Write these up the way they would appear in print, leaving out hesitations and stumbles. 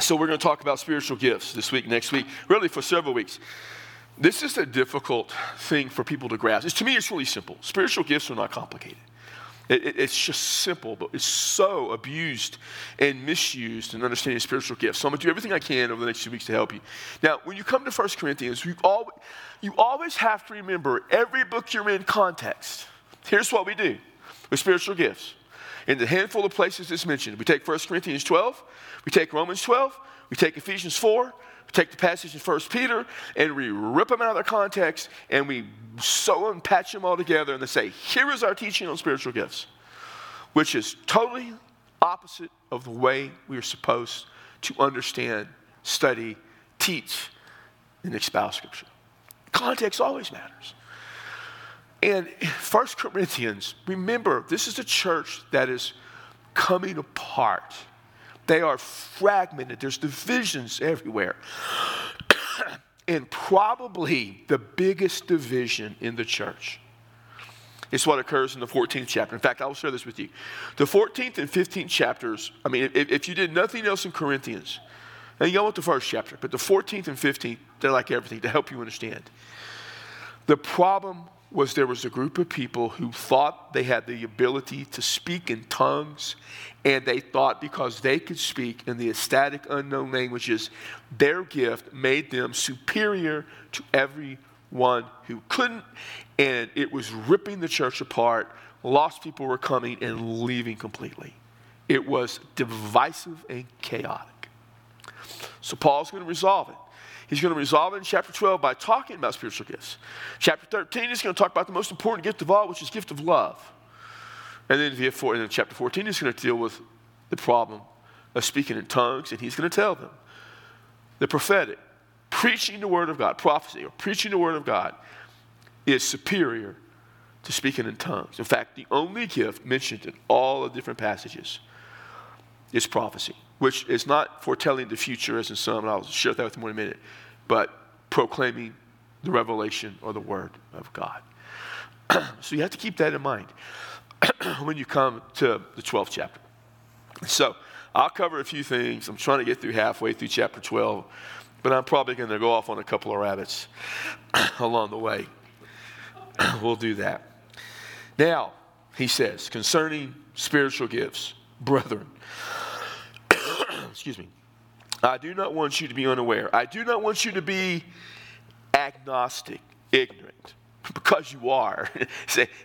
So we're going to talk about spiritual gifts this week, next week, really for several weeks. This is a difficult thing for people to grasp. To me, it's really simple. Spiritual gifts are not complicated. It's just simple, but it's so abused and misused in understanding spiritual gifts. So I'm going to do everything I can over the next 2 weeks to help you. Now, when you come to 1 Corinthians, you always have to remember every book you're in context. Here's what we do with spiritual gifts. In the handful of places it's mentioned, we take 1 Corinthians 12, we take Romans 12, we take Ephesians 4, we take the passage in First Peter, and we rip them out of their context, and we sew them, patch them all together, and they say, here is our teaching on spiritual gifts, which is totally opposite of the way we are supposed to understand, study, teach, and expound Scripture. Context always matters. And 1 Corinthians, remember, this is a church that is coming apart. They are fragmented. There's divisions everywhere. And probably the biggest division in the church is what occurs in the 14th chapter. In fact, I will share this with you. The 14th and 15th chapters, I mean, if you did nothing else in Corinthians, and you go with the first chapter, but the 14th and 15th, they're like everything to help you understand. The problem was there was a group of people who thought they had the ability to speak in tongues, and they thought because they could speak in the ecstatic unknown languages, their gift made them superior to everyone who couldn't, and it was ripping the church apart. Lost people were coming and leaving completely. It was divisive and chaotic. So Paul's going to resolve it. He's going to resolve it in chapter 12 by talking about spiritual gifts. Chapter 13 is going to talk about the most important gift of all, which is gift of love. And then in chapter 14, he's going to deal with the problem of speaking in tongues, and he's going to tell them the prophetic, preaching the word of God, prophecy, or preaching the word of God is superior to speaking in tongues. In fact, the only gift mentioned in all the different passages is prophecy, which is not foretelling the future, as in some, and I'll share that with you in a minute, but proclaiming the revelation or the word of God. So you have to keep that in mind when you come to the 12th chapter. So I'll cover a few things. I'm trying to get through halfway through chapter 12, but I'm probably going to go off on a couple of rabbits along the way. We'll do that. Now, he says, concerning spiritual gifts, brethren, excuse me, I do not want you to be unaware. I do not want you to be agnostic, ignorant, because you are.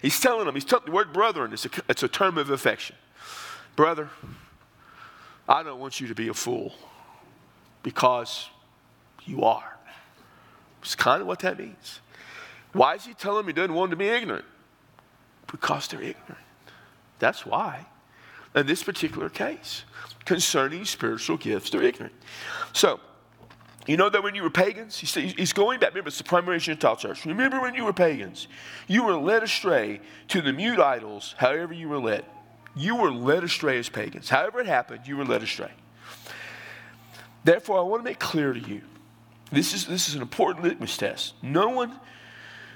He's telling them, the word brethren is it's a term of affection. Brother, I don't want you to be a fool, because you are. It's kind of what that means. Why is he telling them he doesn't want them to be ignorant? Because they're ignorant. That's why. In this particular case, concerning spiritual gifts, they're ignorant. So, you know that when you were pagans, he's going back, remember it's the primary Gentile church. Remember when you were pagans, you were led astray to the mute idols, however you were led. You were led astray as pagans. However it happened, you were led astray. Therefore, I want to make clear to you, this is an important litmus test. No one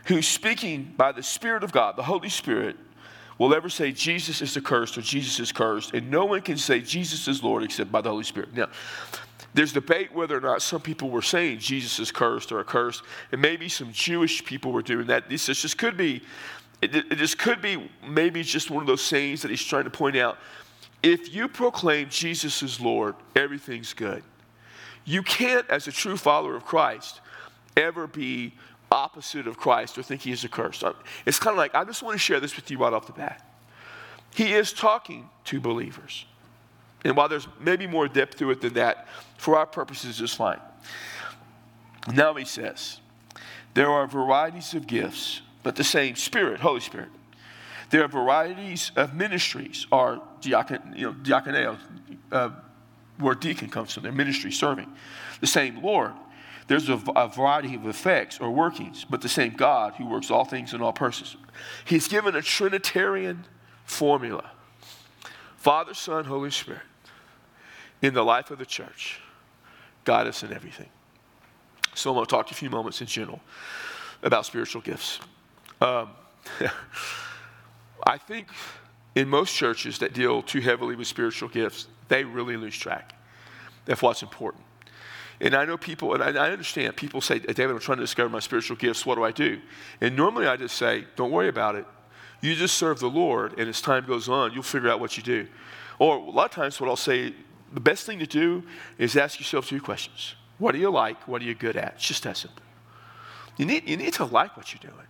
who's speaking by the Spirit of God, the Holy Spirit, will ever say Jesus is accursed or Jesus is cursed, and no one can say Jesus is Lord except by the Holy Spirit. Now, there's debate whether or not some people were saying Jesus is cursed or accursed, and maybe some Jewish people were doing that. This just could be, maybe just one of those sayings that he's trying to point out. If you proclaim Jesus is Lord, everything's good. You can't, as a true follower of Christ, ever be opposite of Christ or think he is accursed. It's kind of like, I just want to share this with you right off the bat. He is talking to believers. And while there's maybe more depth to it than that, for our purposes, it's fine. Now he says, there are varieties of gifts, but the same Spirit, Holy Spirit. There are varieties of ministries, or diaconeo, where deacon comes from, their ministry, serving. The same Lord. There's a variety of effects or workings, but the same God who works all things in all persons. He's given a Trinitarian formula. Father, Son, Holy Spirit. In the life of the church, guide us in everything. So I'm going to talk to you a few moments in general about spiritual gifts. I think in most churches that deal too heavily with spiritual gifts, they really lose track. of what's important. And I know people, and I understand, people say, David, I'm trying to discover my spiritual gifts. What do I do? And normally I just say, don't worry about it. You just serve the Lord, and as time goes on, you'll figure out what you do. Or a lot of times what I'll say, the best thing to do is ask yourself two questions. What do you like? What are you good at? It's just that simple. You need to like what you're doing.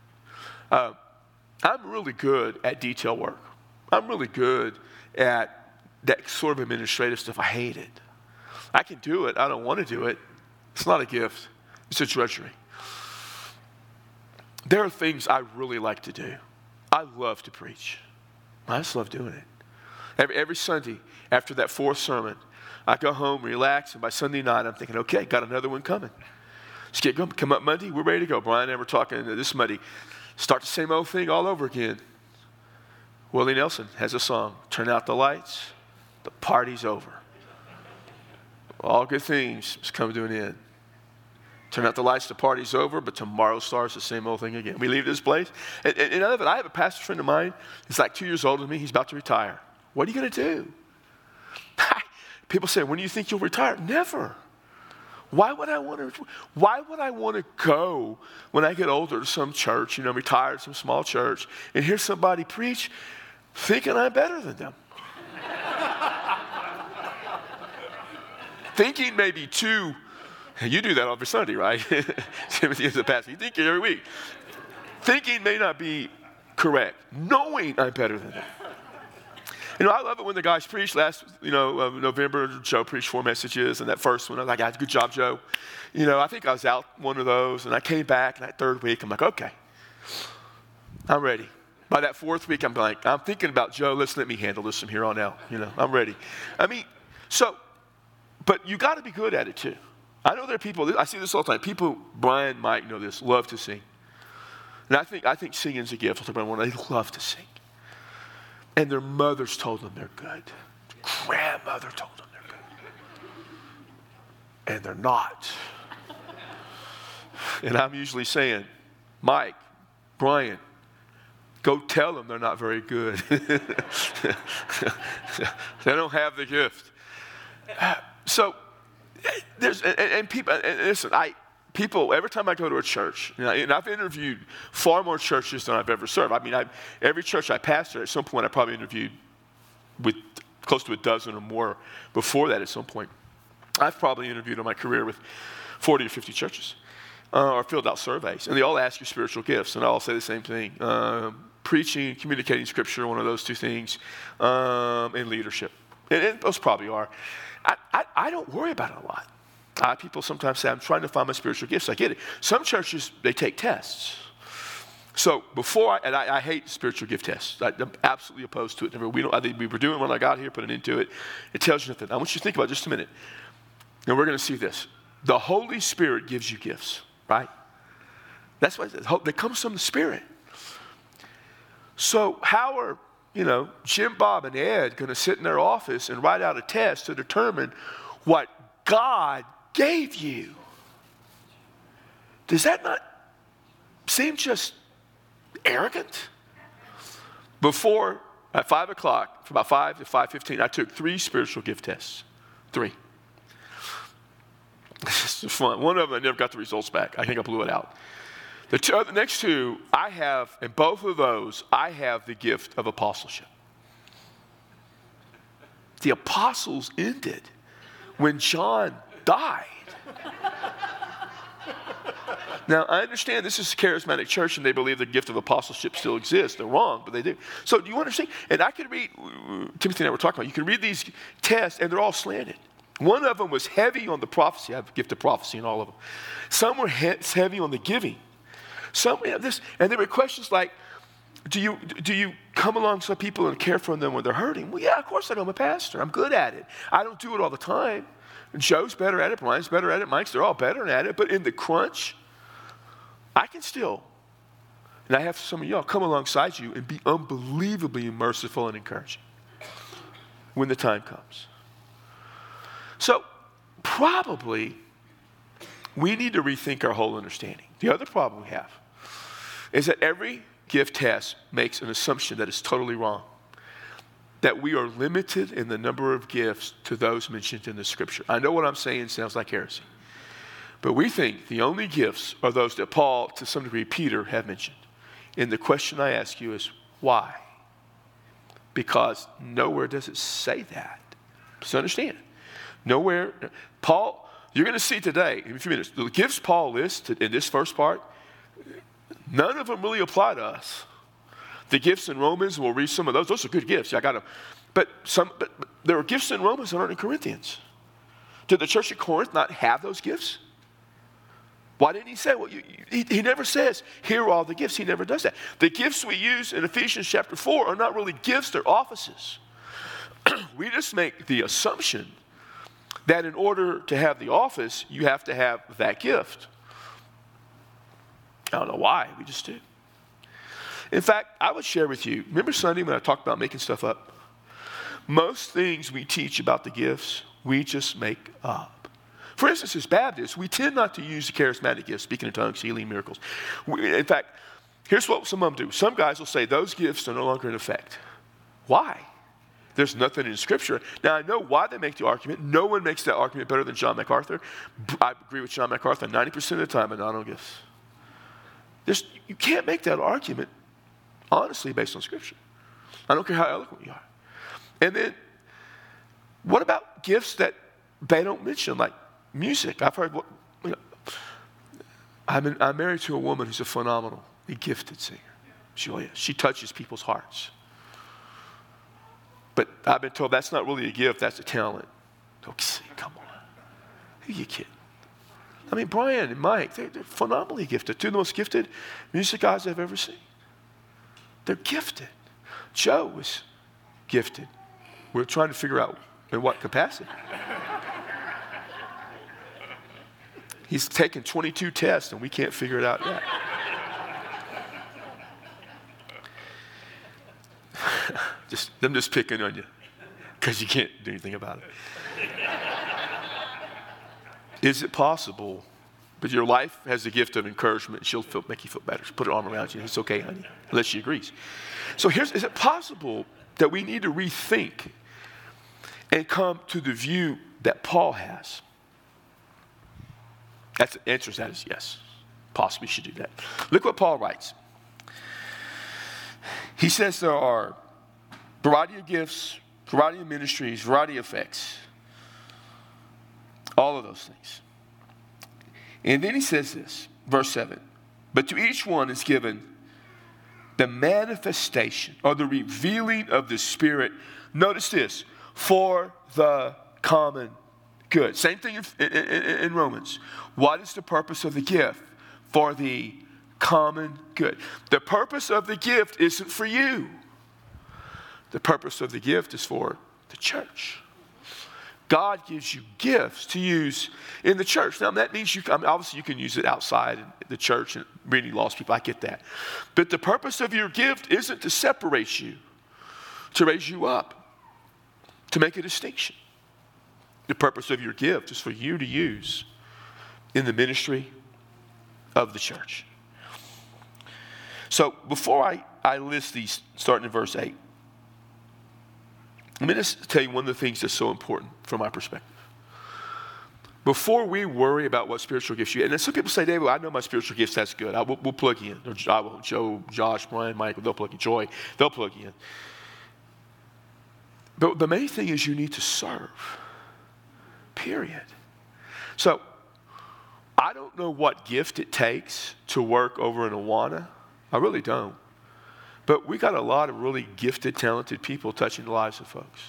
I'm really good at detail work. I'm really good at that sort of administrative stuff. I hate it. I can do it. I don't want to do it. It's not a gift. It's a drudgery. There are things I really like to do. I love to preach. I just love doing it. Every Sunday after that fourth sermon, I go home, relax, and by Sunday night I'm thinking, okay, got another one coming. Just get going. Come up Monday, we're ready to go. Brian and I were talking this Monday. Start the same old thing all over again. Willie Nelson has a song, turn out the lights, the party's over. All good things come to an end. Turn out the lights, the party's over, but tomorrow starts the same old thing again. We leave this place. And I love it. I have a pastor friend of mine. He's like 2 years older than me. He's about to retire. What are you going to do? People say, when do you think you'll retire? Never. Why would I want to go when I get older to some church, you know, retired, some small church, and hear somebody preach thinking I'm better than them? Thinking maybe two. You do that every Sunday, right? Timothy is a pastor. You think it every week. Thinking may not be correct. Knowing I'm better than them. You know, I love it when the guys preach. Last, November, Joe preached 4 messages, and that first one, I was like, good job, Joe. You know, I think I was out one of those, and I came back that third week. I'm like, okay, I'm ready. By that fourth week, I'm like, I'm thinking about Joe. Let me handle this from here on out. You know, I'm ready. I mean, so, but you got to be good at it, too. I know there are people, I see this all the time. People, Brian, Mike know this, love to sing. And I think singing's a gift. They love to sing. And their mothers told them they're good. Grandmother told them they're good. And they're not. And I'm usually saying, Mike, Brian, go tell them they're not very good. They don't have the gift. So, there's, and people, and listen, people, every time I go to a church, and I've interviewed far more churches than I've ever served. I mean, every church I pastored, at some point I probably interviewed with close to a dozen or more before that at some point. I've probably interviewed in my career with 40 or 50 churches or filled out surveys. And they all ask you spiritual gifts, and they all say the same thing. Preaching, communicating scripture, one of those two things, and leadership. And those probably are. I don't worry about it a lot. People sometimes say, I'm trying to find my spiritual gifts. I get it. Some churches, they take tests. So before, I hate spiritual gift tests. I'm absolutely opposed to it. We were doing when I got here, put an end to it. It tells you nothing. I want you to think about it just a minute. And we're going to see this. The Holy Spirit gives you gifts, right? That's why it comes from the Spirit. So how are, Jim, Bob, and Ed going to sit in their office and write out a test to determine what God gave you? Does that not seem just arrogant? Before, at 5 o'clock, from about 5 to 5:15, I took 3 spiritual gift tests. 3. This is fun. One of them, I never got the results back. I think I blew it out. The next two, I have, and both of those, I have the gift of apostleship. The apostles ended when John died. Now, I understand this is a charismatic church and they believe the gift of apostleship still exists. They're wrong, but they do. So do you understand? And I can read, Timothy and I were talking about, you can read these tests and they're all slanted. One of them was heavy on the prophecy. I have a gift of prophecy in all of them. Some were heavy on the giving. Some have this, and there were questions like, do you come alongside people and care for them when they're hurting? Well, yeah, of course I do. I'm a pastor. I'm good at it. I don't do it all the time. Joe's better at it. Brian's better at it. Mike's, they're all better at it. But in the crunch, I can still, and I have some of y'all come alongside you and be unbelievably merciful and encouraging when the time comes. So probably we need to rethink our whole understanding. The other problem we have is that every gift test makes an assumption that is totally wrong. that we are limited in the number of gifts to those mentioned in the scripture. I know what I'm saying sounds like heresy, but we think the only gifts are those that Paul, to some degree Peter, have mentioned. And the question I ask you is, why? Because nowhere does it say that. Just understand. Nowhere. Paul, you're going to see today, in a few minutes, the gifts Paul lists in this first part, none of them really apply to us. The gifts in Romans, we'll read some of those. Those are good gifts. Yeah, I got them. But there are gifts in Romans that aren't in Corinthians. Did the church at Corinth not have those gifts? Why didn't he say? Well, he never says, here are all the gifts. He never does that. The gifts we use in Ephesians chapter 4 are not really gifts. They're offices. We just make the assumption that in order to have the office, you have to have that gift. I don't know why. We just do. In fact, I would share with you, remember Sunday when I talked about making stuff up? Most things we teach about the gifts, we just make up. For instance, as Baptists, we tend not to use the charismatic gifts, speaking in tongues, healing, miracles. In fact, here's what some of them do. Some guys will say those gifts are no longer in effect. Why? There's nothing in Scripture. Now, I know why they make the argument. No one makes that argument better than John MacArthur. I agree with John MacArthur 90% of the time, and I don't gifts. You can't make that argument honestly based on Scripture. I don't care how eloquent you are. And then, what about gifts that they don't mention, like music? I've heard, I'm married to a woman who's a phenomenal, gifted singer. She touches people's hearts. But I've been told that's not really a gift, that's a talent. Come on. Who are you kidding? I mean, Brian and Mike, they're phenomenally gifted. Two of the most gifted music guys I've ever seen. They're gifted. Joe was gifted. We're trying to figure out in what capacity. He's taken 22 tests, and we can't figure it out yet. I'm just picking on you because you can't do anything about it. Is it possible? But your wife has the gift of encouragement. She'll make you feel better. She'll put her arm around you. It's okay, honey, unless she agrees. So is it possible that we need to rethink and come to the view that Paul has? The answer to that is yes. Possibly should do that. Look what Paul writes. He says there are variety of gifts, variety of ministries, variety of effects. All of those things. And then he says this, verse 7. But to each one is given the manifestation or the revealing of the Spirit. Notice this, for the common good. Same thing in Romans. What is the purpose of the gift? For the common good. The purpose of the gift isn't for you. The purpose of the gift is for the church. God gives you gifts to use in the church. Now, that means obviously you can use it outside in the church and reading lost people. I get that. But the purpose of your gift isn't to separate you, to raise you up, to make a distinction. The purpose of your gift is for you to use in the ministry of the church. So before I list these, starting in verse 8, let me just tell you one of the things that's so important from my perspective. Before we worry about what spiritual gifts you get, and some people say, David, I know my spiritual gifts, that's good. We'll plug you in. Joe, Josh, Brian, Michael, they'll plug you in. Joy, they'll plug you in. But the main thing is you need to serve, period. So I don't know what gift it takes to work over in Awana. I really don't. But we got a lot of really gifted, talented people touching the lives of folks.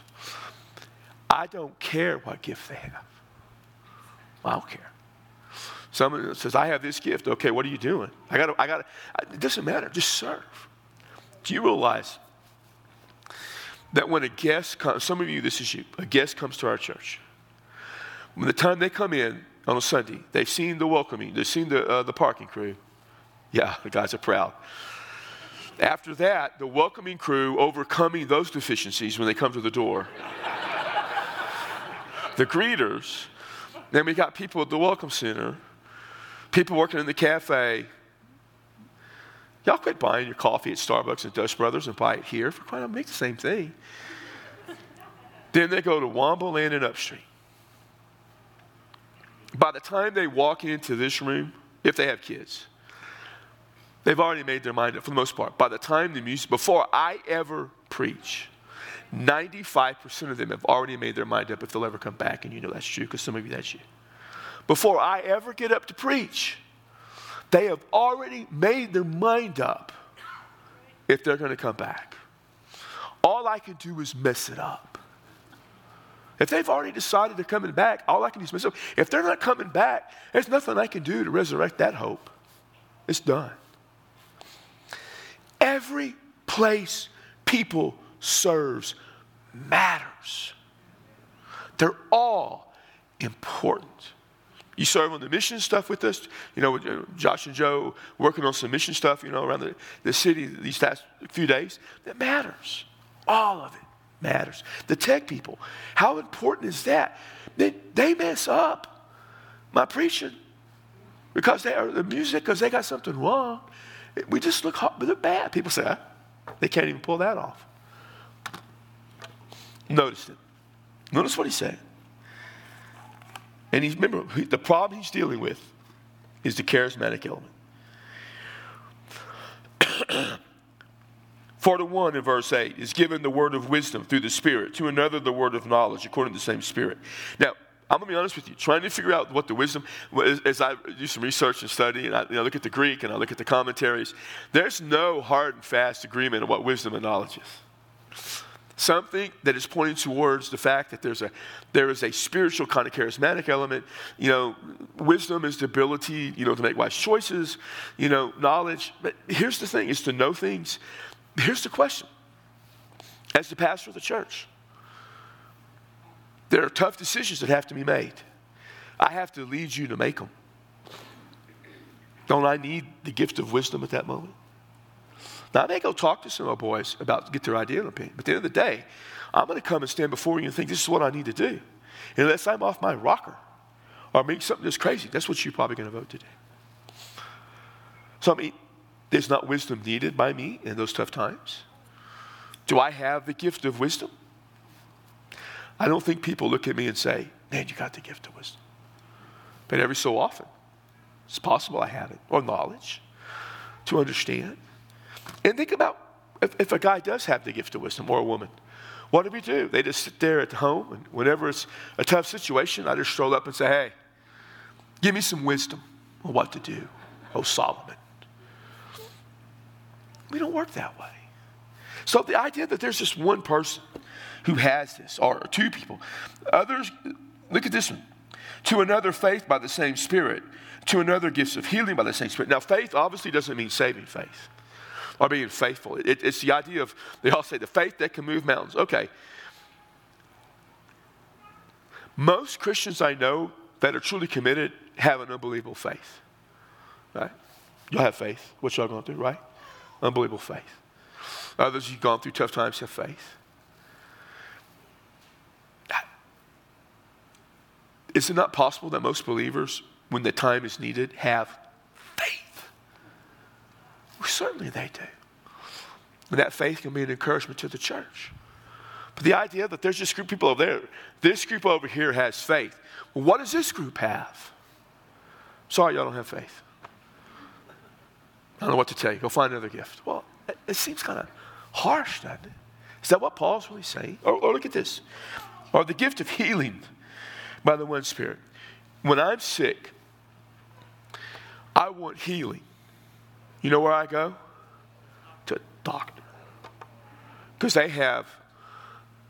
I don't care what gift they have. I don't care. Someone says, I have this gift. Okay, what are you doing? It doesn't matter. Just serve. Do you realize that when a guest comes, some of you, this is you, a guest comes to our church. When the time they come in on a Sunday, they've seen the welcoming. They've seen the parking crew. Yeah, the guys are proud. After that, the welcoming crew overcoming those deficiencies when they come to the door. The greeters. Then we got people at the welcome center. People working in the cafe. Y'all quit buying your coffee at Starbucks and Dutch Brothers and buy it here. Make the same thing. Then they go to Wombo Land and Upstream. By the time they walk into this room, if they have kids, they've already made their mind up for the most part. By the time the music, before I ever preach, 95% of them have already made their mind up if they'll ever come back. And you know that's true because some of you, that's you. Before I ever get up to preach, they have already made their mind up if they're going to come back. All I can do is mess it up. If they've already decided they're coming back, all I can do is mess it up. If they're not coming back, there's nothing I can do to resurrect that hope. It's done. Every place people serves matters. They're all important. You serve on the mission stuff with us, you know, with Josh and Joe working on some mission stuff, you know, around the city these last few days. That matters. All of it matters. The tech people, how important is that? They mess up my preaching because they are the music, because they got something wrong. We just look hard, but they're bad. People say, they can't even pull that off. Notice it. Notice what he said. And remember, the problem he's dealing with is the charismatic element. For to one in verse 8 is given the word of wisdom through the Spirit, to another the word of knowledge according to the same Spirit. Now, I'm going to be honest with you, trying to figure out what the wisdom, as I do some research and study, and I look at the Greek and I look at the commentaries, there's no hard and fast agreement on what wisdom and knowledge is. Something that is pointing towards the fact that there is a spiritual kind of charismatic element. You know, wisdom is the ability, you know, to make wise choices, you know, knowledge. But here's the thing, is to know things. Here's the question. As the pastor of the church, there are tough decisions that have to be made. I have to lead you to make them. Don't I need the gift of wisdom at that moment? Now, I may go talk to some of my boys about get their idea and opinion. But at the end of the day, I'm going to come and stand before you and think, this is what I need to do. And unless I'm off my rocker or make something that's crazy, that's what you're probably going to vote today. So, I mean, there's not wisdom needed by me in those tough times. Do I have the gift of wisdom? I don't think people look at me and say, man, you got the gift of wisdom. But every so often, it's possible I have it, or knowledge to understand. And think about if a guy does have the gift of wisdom, or a woman, what do we do? They just sit there at home, and whenever it's a tough situation, I just stroll up and say, hey, give me some wisdom on what to do, oh Solomon. We don't work that way. So the idea that there's just one person who has this, or two people. Others, look at this one. To another faith by the same Spirit. To another gifts of healing by the same Spirit. Now faith obviously doesn't mean saving faith. Or being faithful. It's the idea of, they all say, the faith that can move mountains. Okay. Most Christians I know that are truly committed have an unbelievable faith. Right? Y'all have faith. What y'all going through, right? Unbelievable faith. Others who've gone through tough times have faith. Is it not possible that most believers, when the time is needed, have faith? Well, certainly they do. And that faith can be an encouragement to the church. But the idea that there's just a group of people over there, this group over here has faith. Well, what does this group have? Sorry, y'all don't have faith. I don't know what to tell you. Go find another gift. Well, it seems kind of harsh, doesn't it? Is that what Paul's really saying? Or look at this. Or the gift of healing by the one Spirit. When I'm sick, I want healing. You know where I go? To a doctor. Because they have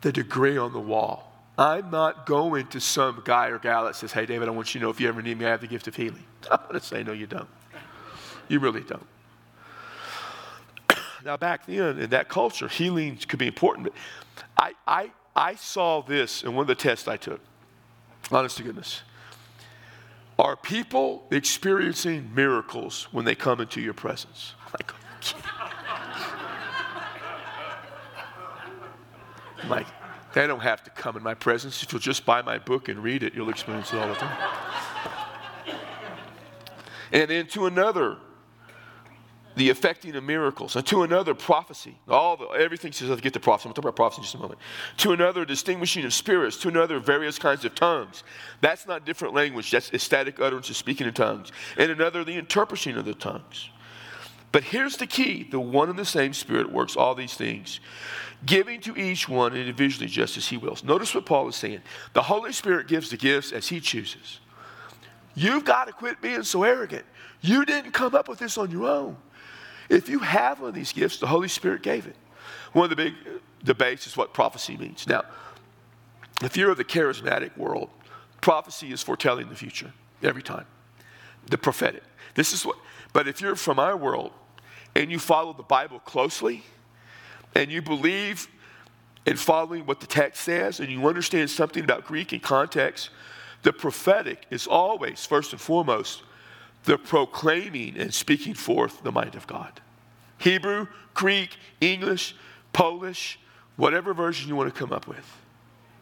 the degree on the wall. I'm not going to some guy or gal that says, hey, David, I want you to know if you ever need me, I have the gift of healing. I'm going to say, no, you don't. You really don't. Now, back then, in that culture, healing could be important. But I saw this in one of the tests I took. Honest to goodness. Are people experiencing miracles when they come into your presence? Like, I'm like, they don't have to come in my presence. If you'll just buy my book and read it, you'll experience it all the time. And then to another, the effecting of miracles. And to another, prophecy. Everything says, let's get to prophecy. I'm going to talk about prophecy in just a moment. To another, distinguishing of spirits. To another, various kinds of tongues. That's not different language. That's ecstatic utterances, speaking in tongues. And another, the interpreting of the tongues. But here's the key. The one and the same Spirit works all these things, giving to each one individually just as he wills. Notice what Paul is saying. The Holy Spirit gives the gifts as he chooses. You've got to quit being so arrogant. You didn't come up with this on your own. If you have one of these gifts, the Holy Spirit gave it. One of the big debates is what prophecy means. Now, if you're of the charismatic world, prophecy is foretelling the future every time. The prophetic. But if you're from our world, and you follow the Bible closely, and you believe in following what the text says, and you understand something about Greek and context, the prophetic is always, first and foremost, the proclaiming and speaking forth the mind of God. Hebrew, Greek, English, Polish, whatever version you want to come up with.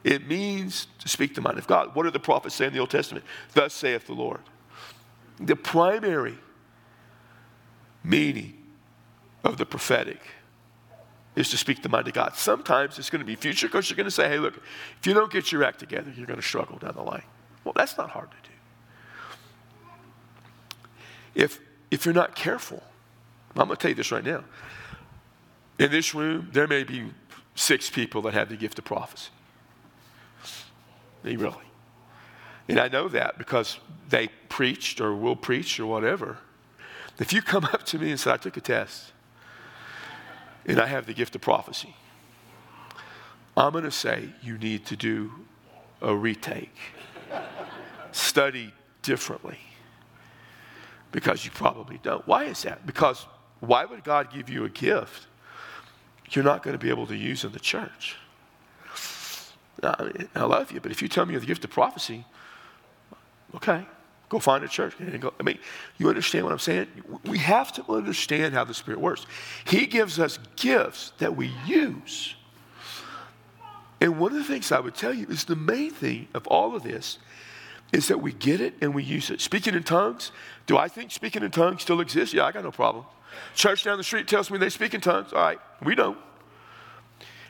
It means to speak the mind of God. What do the prophets say in the Old Testament? Thus saith the Lord. The primary meaning of the prophetic is to speak the mind of God. Sometimes it's going to be future because you're going to say, hey, look, if you don't get your act together, you're going to struggle down the line. Well, that's not hard to do. If you're not careful, I'm going to tell you this right now. In this room, there may be 6 people that have the gift of prophecy. They really. And I know that because they preached or will preach or whatever. If you come up to me and say, I took a test and I have the gift of prophecy, I'm going to say you need to do a retake. Study differently because you probably don't. Why is that? Because why would God give you a gift you're not going to be able to use in the church? I love you, but if you tell me you have the gift of prophecy, okay. Go find a church. I mean, you understand what I'm saying? We have to understand how the Spirit works. He gives us gifts that we use. And one of the things I would tell you is the main thing of all of this is that we get it and we use it. Speaking in tongues, do I think speaking in tongues still exists? Yeah, I got no problem. Church down the street tells me they speak in tongues. All right, we don't.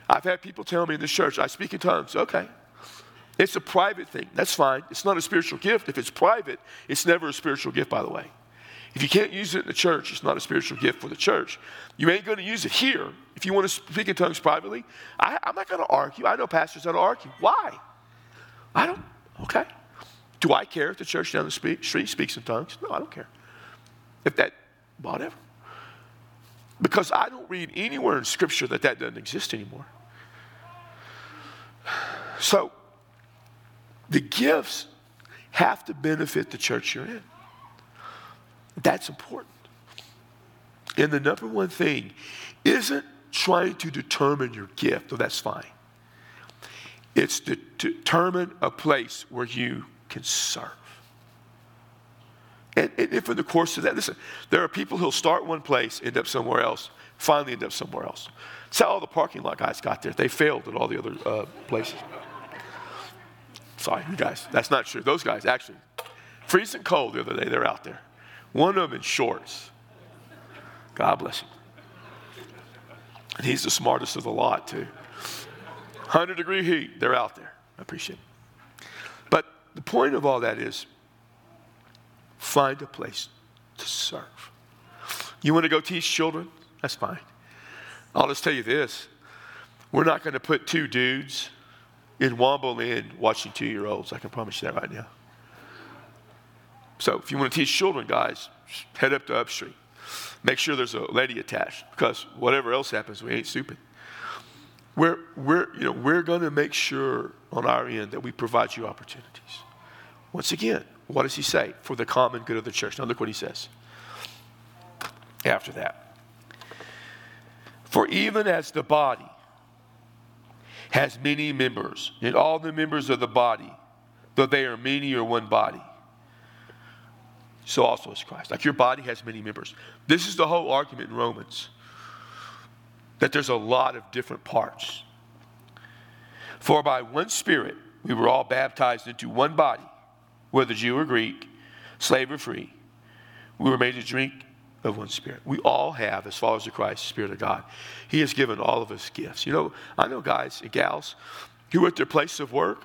I've had people tell me in this church, I speak in tongues. Okay. It's a private thing. That's fine. It's not a spiritual gift. If it's private, it's never a spiritual gift, by the way. If you can't use it in the church, it's not a spiritual gift for the church. You ain't going to use it here. If you want to speak in tongues privately, I'm not going to argue. I know pastors that argue. Why? I don't. Okay. Do I care if the church down the street speaks in tongues? No, I don't care. If that, whatever. Because I don't read anywhere in Scripture that doesn't exist anymore. So, the gifts have to benefit the church you're in. That's important. And the number one thing isn't trying to determine your gift, though that's fine. It's to determine a place where you can serve. And if in the course of that, listen, there are people who'll start one place, end up somewhere else, finally end up somewhere else. That's how all the parking lot guys got there. They failed at all the other places. Sorry, you guys, that's not true. Those guys, actually, freezing cold the other day, they're out there. One of them in shorts. God bless him. And he's the smartest of the lot, too. 100-degree heat, they're out there. I appreciate it. But the point of all that is find a place to serve. You want to go teach children? That's fine. I'll just tell you this. We're not going to put 2 dudes in Wombo Land watching 2-year-olds. I can promise you that right now. So if you want to teach children, guys, head up to Upstream. Make sure there's a lady attached because whatever else happens, we ain't stupid. We're going to make sure on our end that we provide you opportunities. Once again, what does he say? For the common good of the church. Now look what he says after that. For even as the body has many members, and all the members of the body, though they are many, are one body, so also is Christ. Like your body has many members. This is the whole argument in Romans, that there's a lot of different parts. For by one Spirit we were all baptized into one body, whether Jew or Greek, slave or free. We were made to drink of one spirit. We all have, as followers of Christ, the Spirit of God. He has given all of us gifts. You know, I know guys and gals who at their place of work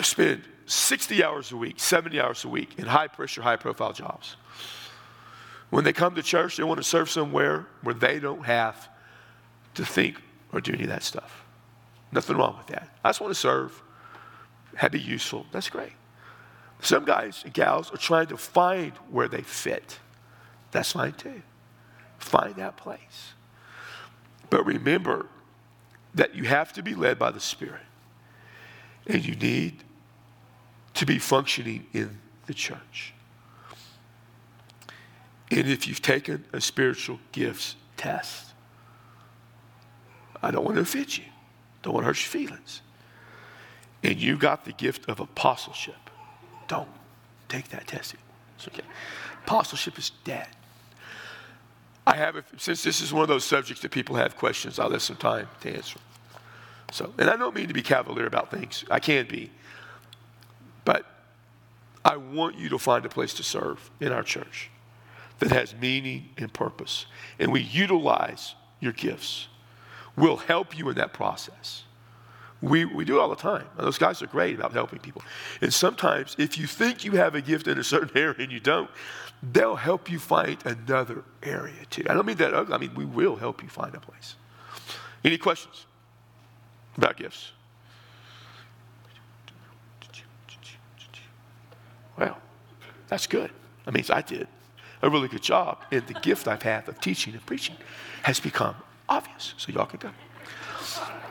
spend 60 hours a week, 70 hours a week in high-pressure, high-profile jobs. When they come to church, they want to serve somewhere where they don't have to think or do any of that stuff. Nothing wrong with that. I just want to serve, have to be useful. That's great. Some guys and gals are trying to find where they fit. That's fine too. Find that place. But remember that you have to be led by the Spirit. And you need to be functioning in the church. And if you've taken a spiritual gifts test, I don't want to offend you. Don't want to hurt your feelings. And you got the gift of apostleship. Don't take that test. It's okay. Apostleship is dead. Since this is one of those subjects that people have questions, I'll have some time to answer. So, and I don't mean to be cavalier about things. I can be. But I want you to find a place to serve in our church that has meaning and purpose. And we utilize your gifts. We'll help you in that process. We do it all the time. And those guys are great about helping people. And sometimes if you think you have a gift in a certain area and you don't, they'll help you find another area too. I don't mean that ugly. I mean, we will help you find a place. Any questions about gifts? Well, that's good. That means I did a really good job. And the gift I've had of teaching and preaching has become obvious. So y'all can go.